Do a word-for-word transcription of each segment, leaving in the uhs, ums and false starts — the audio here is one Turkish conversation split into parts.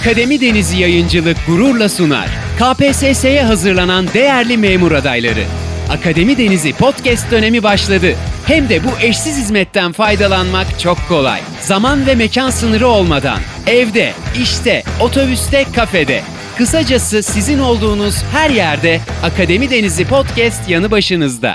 Akademi Denizi Yayıncılık gururla sunar. K P S S'ye hazırlanan değerli memur adayları. Akademi Denizi podcast dönemi başladı. Hem de bu eşsiz hizmetten faydalanmak çok kolay. Zaman ve mekan sınırı olmadan evde, işte, otobüste, kafede. Kısacası sizin olduğunuz her yerde Akademi Denizi podcast yanı başınızda.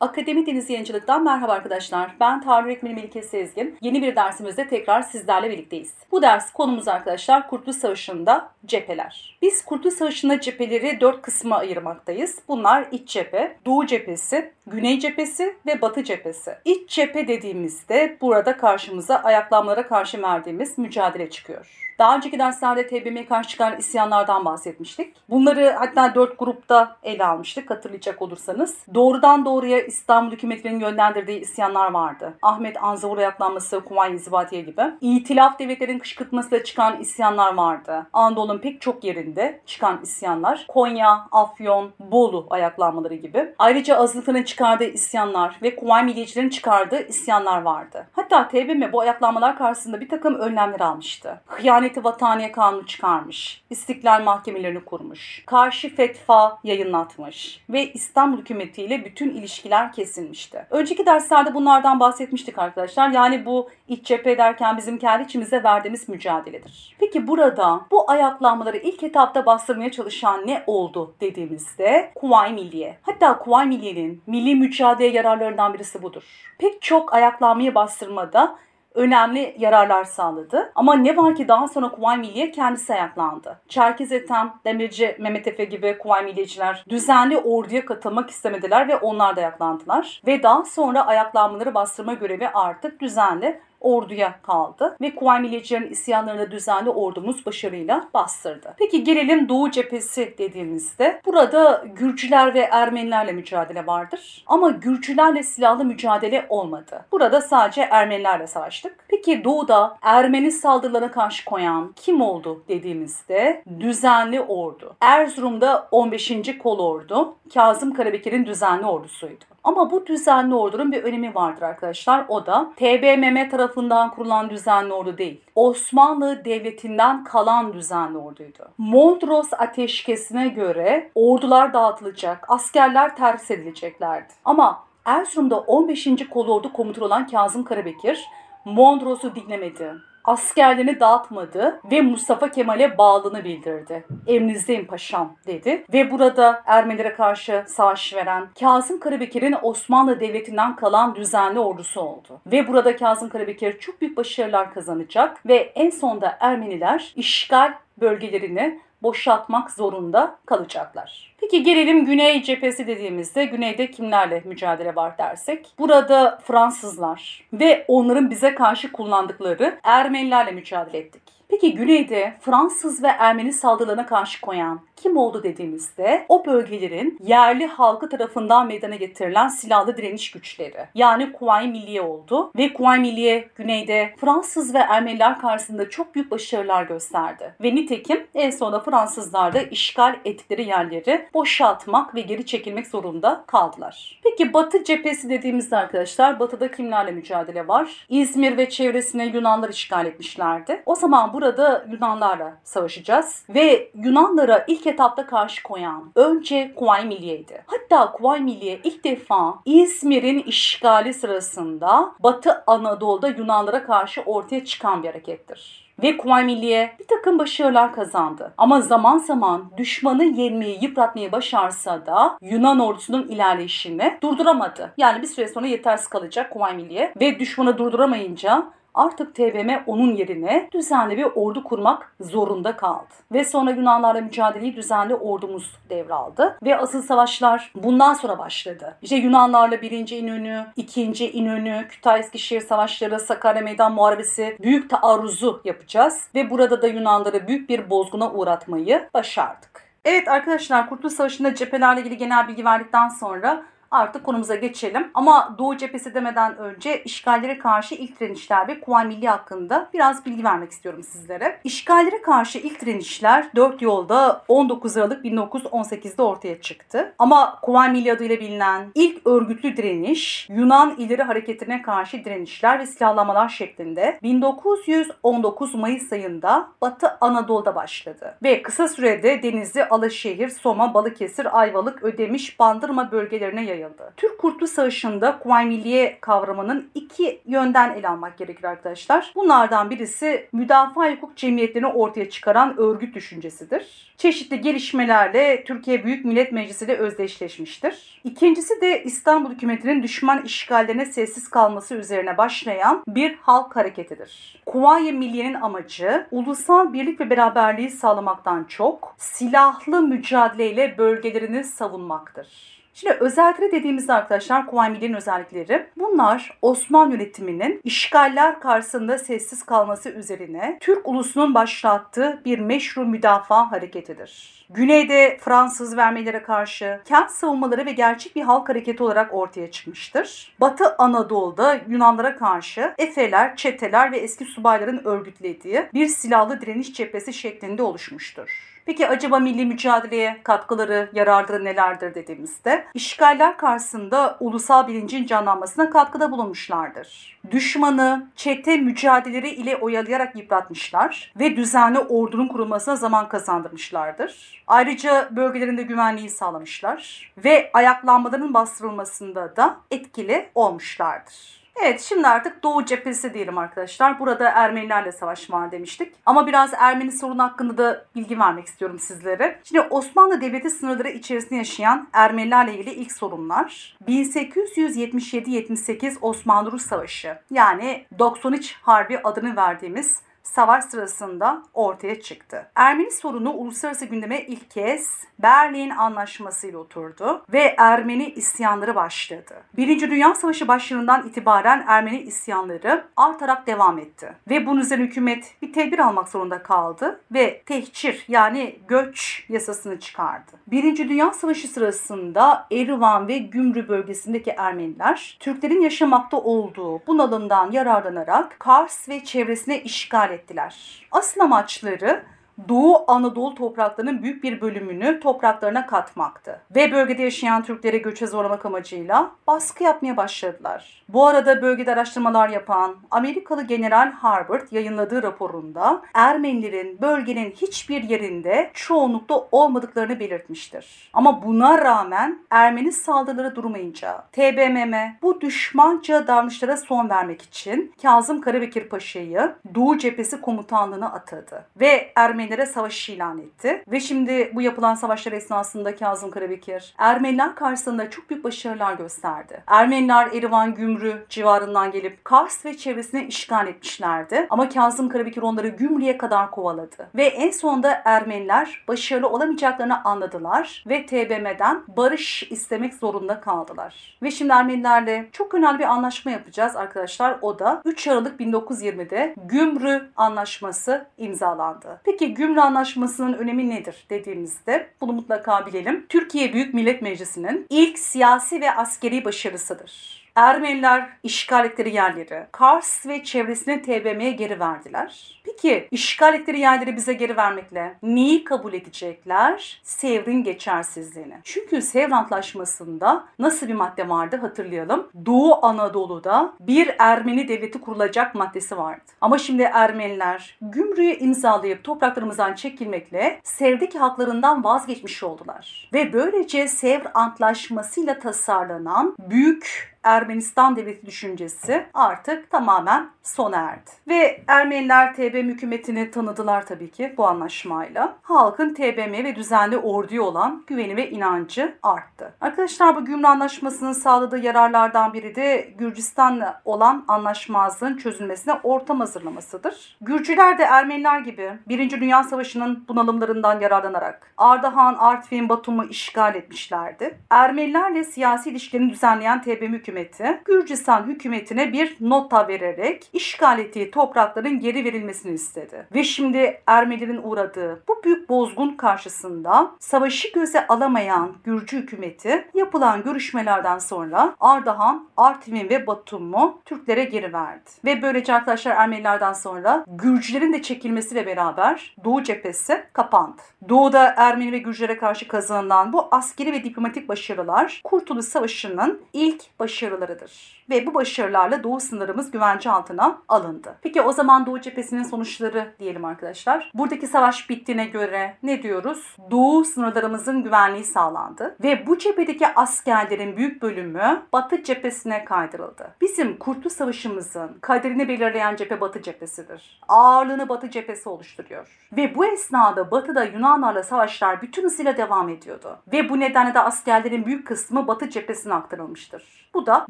Akademi Denizi Yayıncılık'tan merhaba arkadaşlar. Ben tarih öğretmeni Melike Sezgin. Yeni bir dersimizde tekrar sizlerle birlikteyiz. Bu ders konumuz arkadaşlar Kurtuluş Savaşı'nda cepheler. Biz Kurtuluş Savaşı'nda cepheleri dört kısma ayırmaktayız. Bunlar iç cephe, doğu cephesi, güney cephesi ve batı cephesi. İç cephe dediğimizde burada karşımıza ayaklanmalara karşı verdiğimiz mücadele çıkıyor. Daha önceki derslerde T B M M'ye karşı çıkan isyanlardan bahsetmiştik. Bunları hatta dört grupta ele almıştık hatırlayacak olursanız. Doğrudan doğruya İstanbul hükümetinin yönlendirdiği isyanlar vardı. Ahmet Anzavur ayaklanması, Kuva-yi İnzibatiye gibi. İtilaf devletlerin kışkırtmasıyla çıkan isyanlar vardı. Anadolu'nun pek çok yerinde çıkan isyanlar. Konya, Afyon, Bolu ayaklanmaları gibi. Ayrıca azınlıkların çıkardığı isyanlar ve Kuva-yi Milliyecilerin çıkardığı isyanlar vardı. Hatta T B M M bu ayaklanmalar karşısında bir takım önlemler almıştı. Hıyanet Vataniye Kanunu çıkarmış, İstiklal Mahkemelerini kurmuş, karşı fetva yayınlatmış ve İstanbul hükümetiyle bütün ilişkiler kesilmişti. Önceki derslerde bunlardan bahsetmiştik arkadaşlar. Yani bu iç cephe derken bizim kendi içimize verdiğimiz mücadeledir. Peki burada bu ayaklanmaları ilk etapta bastırmaya çalışan ne oldu dediğimizde Kuva-yi Milliye. Hatta Kuva-yi Milliye'nin milli mücadele yararlarından birisi budur. Pek çok ayaklanmayı bastırmada önemli yararlar sağladı. Ama ne var ki daha sonra Kuva-yi Milliye kendisi ayaklandı. Çerkez Ethem, Demirci Mehmet Efe gibi Kuva-yi Milliyeciler düzenli orduya katılmak istemediler ve onlar da ayaklandılar. Ve daha sonra ayaklanmaları bastırma görevi artık düzenli orduya kaldı ve Kuva-yi Milliyecilerin isyanlarını düzenli ordumuz başarıyla bastırdı. Peki gelelim Doğu cephesi dediğimizde burada Gürcüler ve Ermenilerle mücadele vardır. Ama Gürcülerle silahlı mücadele olmadı. Burada sadece Ermenilerle savaştık. Peki Doğu'da Ermeni saldırılarına karşı koyan kim oldu dediğimizde düzenli ordu. Erzurum'da on beşinci Kolordu Kazım Karabekir'in düzenli ordusuydu. Ama bu düzenli ordunun bir önemi vardır arkadaşlar. O da T B M M tarafından kurulan düzenli ordu değil. Osmanlı Devleti'nden kalan düzenli orduydu. Mondros ateşkesine göre ordular dağıtılacak, askerler terhis edileceklerdi. Ama Erzurum'da on beşinci Kolordu komutanı olan Kazım Karabekir Mondros'u dinlemedi. Askerlerini dağıtmadı ve Mustafa Kemal'e bağlılığını bildirdi. Emrinizdeyim paşam dedi ve burada Ermenilere karşı savaş veren Kazım Karabekir'in Osmanlı Devleti'nden kalan düzenli ordusu oldu. Ve burada Kazım Karabekir çok büyük başarılar kazanacak ve en sonda Ermeniler işgal bölgelerini boşaltmak zorunda kalacaklar. Peki gelelim Güney cephesi dediğimizde Güney'de kimlerle mücadele var dersek. Burada Fransızlar ve onların bize karşı kullandıkları Ermenilerle mücadele ettik. Peki Güney'de Fransız ve Ermeni saldırılarına karşı koyan kim oldu dediğimizde o bölgelerin yerli halkı tarafından meydana getirilen silahlı direniş güçleri yani Kuva-yi Milliye oldu ve Kuva-yi Milliye Güney'de Fransız ve Ermeniler karşısında çok büyük başarılar gösterdi ve nitekim en sonunda Fransızlar da işgal ettikleri yerleri boşaltmak ve geri çekilmek zorunda kaldılar. Peki Batı cephesi dediğimizde arkadaşlar Batı'da kimlerle mücadele var? İzmir ve çevresine Yunanlar işgal etmişlerdi. O zaman bu Burada Yunanlarla savaşacağız ve Yunanlara ilk etapta karşı koyan önce Kuva-yi Milliye'ydi. Hatta Kuva-yi Milliye ilk defa İzmir'in işgali sırasında Batı Anadolu'da Yunanlara karşı ortaya çıkan bir harekettir. Ve Kuva-yi Milliye bir takım başarılar kazandı. Ama zaman zaman düşmanı yenmeyi, yıpratmayı başarsa da Yunan ordusunun ilerleyişini durduramadı. Yani bir süre sonra yetersiz kalacak Kuva-yi Milliye ve düşmanı durduramayınca artık T B M M onun yerine düzenli bir ordu kurmak zorunda kaldı. Ve sonra Yunanlarla mücadeleyi düzenli ordumuz devraldı. Ve asıl savaşlar bundan sonra başladı. İşte Yunanlarla birinci İnönü, ikinci İnönü, Kütahya-Eskişehir savaşları, Sakarya Meydan Muharebesi büyük taarruzu yapacağız. Ve burada da Yunanları büyük bir bozguna uğratmayı başardık. Evet arkadaşlar Kurtuluş Savaşı'nda cephelerle ilgili genel bilgi verdikten sonra artık konumuza geçelim. Ama Doğu cephesi demeden önce işgallere karşı ilk direnişler ve Kuva-yi Milliye hakkında biraz bilgi vermek istiyorum sizlere. İşgallere karşı ilk direnişler dört yolda on dokuz Aralık bin dokuz yüz on sekiz'de ortaya çıktı. Ama Kuva-yi Milliye adıyla bilinen ilk örgütlü direniş Yunan İleri Hareketi'ne karşı direnişler ve silahlanmalar şeklinde bin dokuz yüz on dokuz Mayıs ayında Batı Anadolu'da başladı. Ve kısa sürede Denizli, Alaşehir, Soma, Balıkesir, Ayvalık, Ödemiş, Bandırma bölgelerine yayıldı. Türk Kurtuluş Savaşı'nda Kuva-yi Milliye kavramının iki yönden ele almak gerekir arkadaşlar. Bunlardan birisi Müdafaa-i Hukuk cemiyetlerini ortaya çıkaran örgüt düşüncesidir. Çeşitli gelişmelerle Türkiye Büyük Millet Meclisi ile özdeşleşmiştir. İkincisi de İstanbul hükümetinin düşman işgallerine sessiz kalması üzerine başlayan bir halk hareketidir. Kuva-yi Milliye'nin amacı ulusal birlik ve beraberliği sağlamaktan çok silahlı mücadeleyle bölgelerini savunmaktır. Şimdi özellikleri dediğimizde arkadaşlar Kuva-yi Milliye'nin özellikleri bunlar Osmanlı yönetiminin işgaller karşısında sessiz kalması üzerine Türk ulusunun başlattığı bir meşru müdafaa hareketidir. Güneyde Fransız vermelere karşı kent savunmaları ve gerçek bir halk hareketi olarak ortaya çıkmıştır. Batı Anadolu'da Yunanlara karşı Efeler, çeteler ve eski subayların örgütlediği bir silahlı direniş cephesi şeklinde oluşmuştur. Peki acaba milli mücadeleye katkıları, yararları nelerdir dediğimizde işgaller karşısında ulusal bilincin canlanmasına katkıda bulunmuşlardır. Düşmanı çete mücadeleleri ile oyalayarak yıpratmışlar ve düzenli ordunun kurulmasına zaman kazandırmışlardır. Ayrıca bölgelerinde güvenliği sağlamışlar ve ayaklanmaların bastırılmasında da etkili olmuşlardır. Evet, şimdi artık Doğu cephesi diyelim arkadaşlar. Burada Ermenilerle savaş var demiştik. Ama biraz Ermeni sorunu hakkında da bilgi vermek istiyorum sizlere. Şimdi Osmanlı Devleti sınırları içerisinde yaşayan Ermenilerle ilgili ilk sorunlar bin sekiz yüz yetmiş yedi yetmiş sekiz Osmanlı-Rus Savaşı yani doksan üç Harbi adını verdiğimiz savaş sırasında ortaya çıktı. Ermeni sorunu uluslararası gündeme ilk kez Berlin Anlaşması ile oturdu ve Ermeni isyanları başladı. Birinci Dünya Savaşı başlarından itibaren Ermeni isyanları artarak devam etti. Ve bunun üzerine hükümet bir tedbir almak zorunda kaldı ve tehcir yani göç yasasını çıkardı. Birinci Dünya Savaşı sırasında Erivan ve Gümrü bölgesindeki Ermeniler Türklerin yaşamakta olduğu bunalımdan yararlanarak Kars ve çevresine işgal ettiler. Asıl amaçları Doğu Anadolu topraklarının büyük bir bölümünü topraklarına katmaktı. Ve bölgede yaşayan Türklere göçe zorlamak amacıyla baskı yapmaya başladılar. Bu arada bölgede araştırmalar yapan Amerikalı General Harbert yayınladığı raporunda Ermenilerin bölgenin hiçbir yerinde çoğunlukta olmadıklarını belirtmiştir. Ama buna rağmen Ermeni saldırıları durmayınca T B M M bu düşmanca davranışlara son vermek için Kazım Karabekir Paşa'yı Doğu Cephesi Komutanlığı'na atadı. Ve Ermeni savaş ilan etti. Ve şimdi bu yapılan savaşlar esnasında Kazım Karabekir Ermeniler karşısında çok büyük başarılar gösterdi. Ermeniler Erivan Gümrü civarından gelip Kars ve çevresine işgal etmişlerdi. Ama Kazım Karabekir onları Gümrü'ye kadar kovaladı. Ve en sonunda Ermeniler başarılı olamayacaklarını anladılar ve T B M M'den barış istemek zorunda kaldılar. Ve şimdi Ermenilerle çok önemli bir anlaşma yapacağız arkadaşlar. O da üç Aralık bin dokuz yüz yirmi'de Gümrü Anlaşması imzalandı. Peki Gümrü Anlaşması'nın önemi nedir dediğimizde bunu mutlaka bilelim. Türkiye Büyük Millet Meclisi'nin ilk siyasi ve askeri başarısıdır. Ermeniler işgal ettikleri yerleri Kars ve çevresini T B M'ye geri verdiler. Peki işgal ettikleri yerleri bize geri vermekle neyi kabul edecekler? Sevr'in geçersizliğini. Çünkü Sevr Antlaşması'nda nasıl bir madde vardı hatırlayalım. Doğu Anadolu'da bir Ermeni devleti kurulacak maddesi vardı. Ama şimdi Ermeniler Gümrü'yü imzalayıp topraklarımızdan çekilmekle Sevr'deki haklarından vazgeçmiş oldular. Ve böylece Sevr Antlaşması'yla tasarlanan büyük Ermenistan devleti düşüncesi artık tamamen sona erdi. Ve Ermeniler T B M M hükümetini tanıdılar tabii ki bu anlaşmayla. Halkın T B M M ve düzenli orduya olan güveni ve inancı arttı. Arkadaşlar bu Gümrü Anlaşması'nın sağladığı yararlardan biri de Gürcistan'la olan anlaşmazlığın çözülmesine ortam hazırlamasıdır. Gürcüler de Ermeniler gibi Birinci Dünya Savaşı'nın bunalımlarından yararlanarak Ardahan, Artvin, Batum'u işgal etmişlerdi. Ermenilerle siyasi ilişkilerini düzenleyen T B M M hükümeti hükümeti Gürcistan hükümetine bir nota vererek işgal ettiği toprakların geri verilmesini istedi. Ve şimdi Ermenilerin uğradığı bu büyük bozgun karşısında savaşı göze alamayan Gürcü hükümeti yapılan görüşmelerden sonra Ardahan, Artvin ve Batum'u Türklere geri verdi. Ve böylece arkadaşlar Ermenilerden sonra Gürcülerin de çekilmesiyle beraber Doğu cephesi kapandı. Doğu'da Ermeni ve Gürcülere karşı kazanılan bu askeri ve diplomatik başarılar Kurtuluş Savaşı'nın ilk başarılarıdır. Ve bu başarılarla Doğu sınırımız güvence altına alındı. Peki o zaman Doğu cephesinin sonuçları diyelim arkadaşlar. Buradaki savaş bittiğine göre ne diyoruz? Doğu sınırlarımızın güvenliği sağlandı. Ve bu cephedeki askerlerin büyük bölümü Batı cephesine kaydırıldı. Bizim Kurtuluş Savaşı'mızın kaderini belirleyen cephe Batı cephesidir. Ağırlığını Batı cephesi oluşturuyor. Ve bu esnada Batı'da Yunanlarla savaşlar bütün hızıyla devam ediyordu. Ve bu nedenle de askerlerin büyük kısmı Batı cephesine aktarılmıştır. Bu da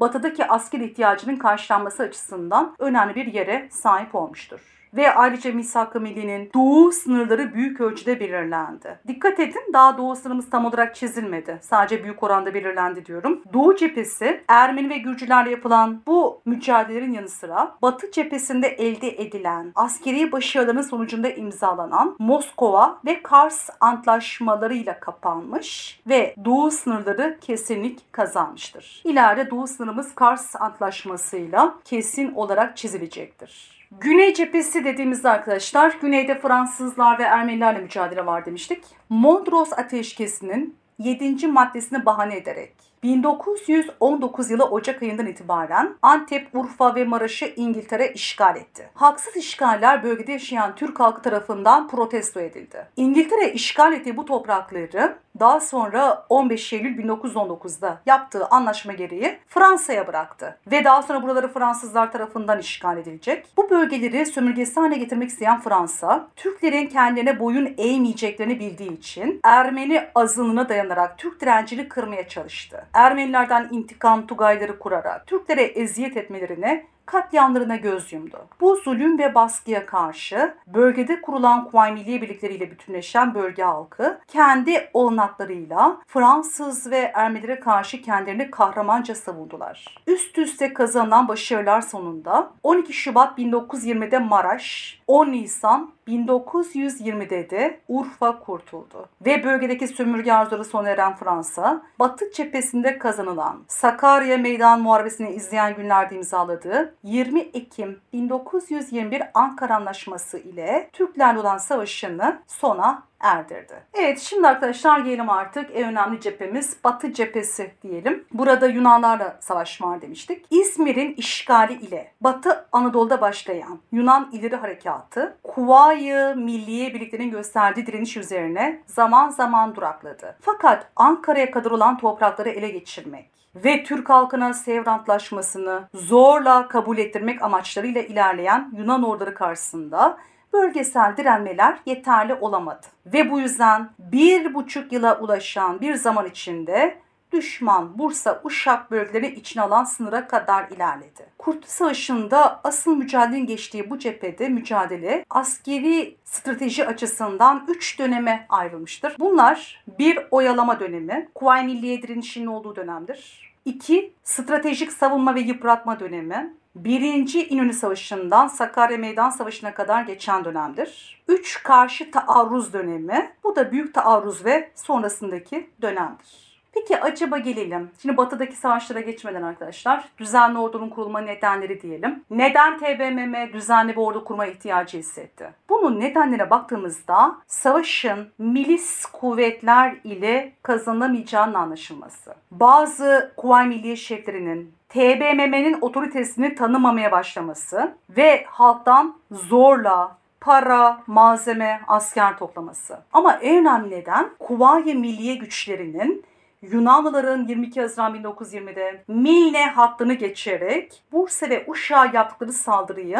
Batı'daki asker ihtiyacının karşılanması açısından önemli bir yere sahip olmuştur. Ve ayrıca Misak-ı Milli'nin doğu sınırları büyük ölçüde belirlendi. Dikkat edin, daha doğu sınırımız tam olarak çizilmedi. Sadece büyük oranda belirlendi diyorum. Doğu cephesi Ermeni ve Gürcülerle yapılan bu mücadelelerin yanı sıra Batı cephesinde elde edilen askeri başarıların sonucunda imzalanan Moskova ve Kars antlaşmalarıyla kapanmış ve doğu sınırları kesinlik kazanmıştır. İleride doğu sınırımız Kars antlaşmasıyla kesin olarak çizilecektir. Güney cephesi dediğimizde arkadaşlar, güneyde Fransızlar ve Ermenilerle mücadele var demiştik. Mondros Ateşkesi'nin yedinci maddesini bahane ederek bin dokuz yüz on dokuz yılı Ocak ayından itibaren Antep, Urfa ve Maraş'ı İngiltere işgal etti. Haksız işgaller bölgede yaşayan Türk halkı tarafından protesto edildi. İngiltere işgal ettiği bu toprakları daha sonra on beş Eylül bin dokuz yüz on dokuz'da yaptığı anlaşma gereği Fransa'ya bıraktı. Ve daha sonra buraları Fransızlar tarafından işgal edilecek. Bu bölgeleri sömürgesi haline getirmek isteyen Fransa, Türklerin kendilerine boyun eğmeyeceklerini bildiği için Ermeni azınlığına dayanarak Türk direncini kırmaya çalıştı. Ermenilerden intikam tugayları kurarak Türklere eziyet etmelerine, katliamlarına göz yumdu. Bu zulüm ve baskıya karşı bölgede kurulan Kuva-yi Milliye birlikleriyle bütünleşen bölge halkı kendi olanaklarıyla Fransız ve Ermenilere karşı kendilerini kahramanca savundular. Üst üste kazanılan başarılar sonunda on iki Şubat bin dokuz yüz yirmi'de Maraş, on Nisan bin dokuz yüz yirmi'de de Urfa kurtuldu. Ve bölgedeki sömürge arzuları sona eren Fransa, Batı cephesinde kazanılan Sakarya Meydan Muharebesi'ni izleyen günlerde imzaladığı yirmi Ekim bin dokuz yüz yirmi bir Ankara Antlaşması ile Türklerle olan savaşını sona erdirdi. Evet, şimdi arkadaşlar gelelim artık en önemli cephemiz Batı cephesi diyelim. Burada Yunanlarla savaş var demiştik. İzmir'in işgali ile Batı Anadolu'da başlayan Yunan İleri Harekatı Kuva-yi Milliye birliklerinin gösterdiği direniş üzerine zaman zaman durakladı. Fakat Ankara'ya kadar olan toprakları ele geçirmek ve Türk halkına Sevr Antlaşması'nı zorla kabul ettirmek amaçlarıyla ilerleyen Yunan orduları karşısında bölgesel direnmeler yeterli olamadı. Ve bu yüzden bir buçuk yıla ulaşan bir zaman içinde düşman Bursa, Uşak bölgelerini içine alan sınıra kadar ilerledi. Kurtuluş Savaşı'nda asıl mücadelenin geçtiği bu cephede mücadele askeri strateji açısından üç döneme ayrılmıştır. Bunlar bir oyalama dönemi, Kuva-yi Milliye direnişinin olduğu dönemdir. iki Stratejik savunma ve yıpratma dönemi. birinci İnönü Savaşı'ndan Sakarya Meydan Savaşı'na kadar geçen dönemdir. üç Karşı taarruz dönemi. Bu da büyük taarruz ve sonrasındaki dönemdir. Peki acaba gelelim. Şimdi batıdaki savaşlara geçmeden arkadaşlar düzenli ordunun kurulma nedenleri diyelim. Neden T B M M düzenli bir ordu kurma ihtiyacı hissetti? Bunun nedenlerine baktığımızda savaşın milis kuvvetler ile kazanılamayacağının anlaşılması. Bazı Kuva-yi Milliye şeflerinin T B M M'nin otoritesini tanımamaya başlaması ve halktan zorla para, malzeme, asker toplaması. Ama en önemli neden Kuva-yi Milliye güçlerinin Yunanlıların yirmi iki Haziran bin dokuz yüz yirmi'de Milne hattını geçerek Bursa ve Uşak'a yaptıkları saldırıyı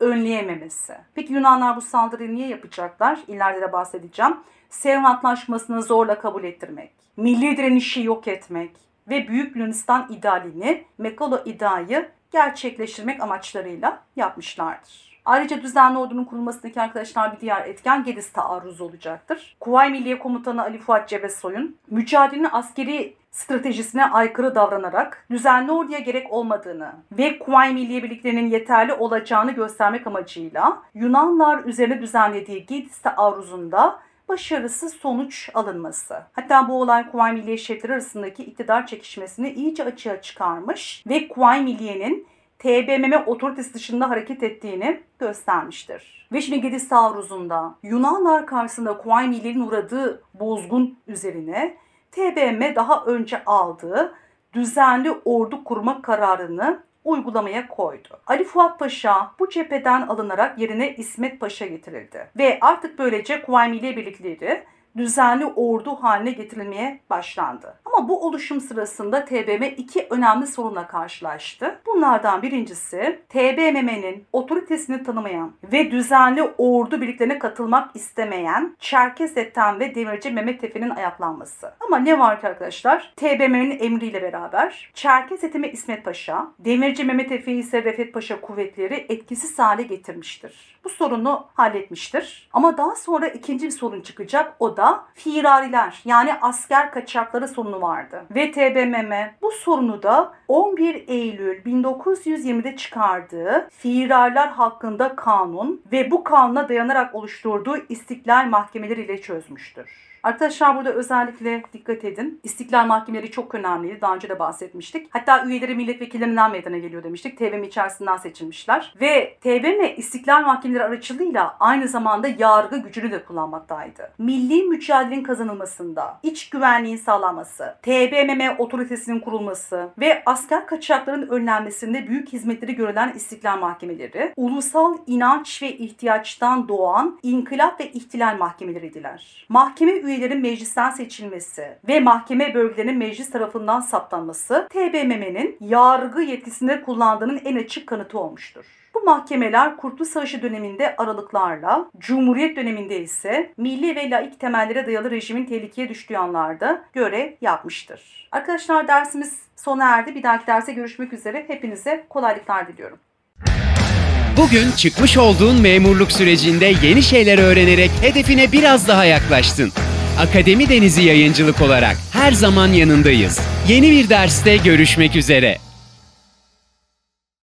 önleyememesi. Peki Yunanlar bu saldırıyı niye yapacaklar? İleride de bahsedeceğim. Sevr Antlaşması'nı zorla kabul ettirmek, milli direnişi yok etmek ve Büyük Yunanistan idealini, Mekalo İda'yı gerçekleştirmek amaçlarıyla yapmışlardır. Ayrıca düzenli ordunun kurulmasındaki arkadaşlar bir diğer etken Gediz taarruzu olacaktır. Kuvayi Milliye Komutanı Ali Fuat Cebesoy'un mücadelenin askeri stratejisine aykırı davranarak düzenli orduya gerek olmadığını ve Kuva-yi Milliye birliklerinin yeterli olacağını göstermek amacıyla Yunanlar üzerine düzenlediği Gediz'te aruzunda başarısız sonuç alınması. Hatta bu olay Kuva-yi Milliye şefleri arasındaki iktidar çekişmesini iyice açığa çıkarmış ve Kuva-yi Milliye'nin T B M M otoritesi dışında hareket ettiğini göstermiştir. Ve şimdi Gediz taarruzunda Yunanlar karşısında Kuva-yi Milliye'nin uğradığı bozgun üzerine T B M M daha önce aldığı düzenli ordu kurma kararını uygulamaya koydu. Ali Fuat Paşa bu cepheden alınarak yerine İsmet Paşa getirildi. Ve artık böylece Kuva-yi Milliye birlikleri düzenli ordu haline getirilmeye başlandı. Ama bu oluşum sırasında T B M M iki önemli sorunla karşılaştı. Bunlardan birincisi T B M M'nin otoritesini tanımayan ve düzenli ordu birliklerine katılmak istemeyen Çerkez Ethem ve Demirci Mehmet Efe'nin ayaklanması. Ama ne var ki arkadaşlar, T B M M'nin emriyle beraber Çerkez Ethem'i İsmet Paşa, Demirci Mehmet Efe'yi ise Refet Paşa kuvvetleri etkisiz hale getirmiştir. Bu sorunu halletmiştir. Ama daha sonra ikinci bir sorun çıkacak, o da firariler, yani asker kaçakları sorunu vardı. Ve T B M M bu sorunu da on bir Eylül bin dokuz yüz yirmide çıkardığı firariler hakkında kanun ve bu kanuna dayanarak oluşturduğu istiklal mahkemeleri ile çözmüştür. Arkadaşlar burada özellikle dikkat edin. İstiklal mahkemeleri çok önemliydi. Daha önce de bahsetmiştik. Hatta üyeleri milletvekillerinden meydana geliyor demiştik. T B M M içerisinden seçilmişler. Ve T B M M istiklal mahkemeleri aracılığıyla aynı zamanda yargı gücünü de kullanmaktaydı. Milli mücadelenin kazanılmasında iç güvenliğin sağlanması, T B M M otoritesinin kurulması ve asker kaçakların önlenmesinde büyük hizmetleri görülen istiklal mahkemeleri, ulusal inanç ve ihtiyaçtan doğan inkılap ve ihtilal mahkemeleriydiler. Mahkeme üyeleri üyelerin meclisten seçilmesi ve mahkeme bölgelerinin meclis tarafından saptanması T B M M'nin yargı yetkisinde kullandığının en açık kanıtı olmuştur. Bu mahkemeler Kurtuluş Savaşı döneminde aralıklarla, Cumhuriyet döneminde ise milli ve laik temellere dayalı rejimin tehlikeye düştüğü anlarda görev yapmıştır. Arkadaşlar dersimiz sona erdi. Bir dahaki derse görüşmek üzere. Hepinize kolaylıklar diliyorum. Bugün çıkmış olduğun memurluk sürecinde yeni şeyler öğrenerek hedefine biraz daha yaklaştın. Akademi Denizi Yayıncılık olarak her zaman yanındayız. Yeni bir derste görüşmek üzere.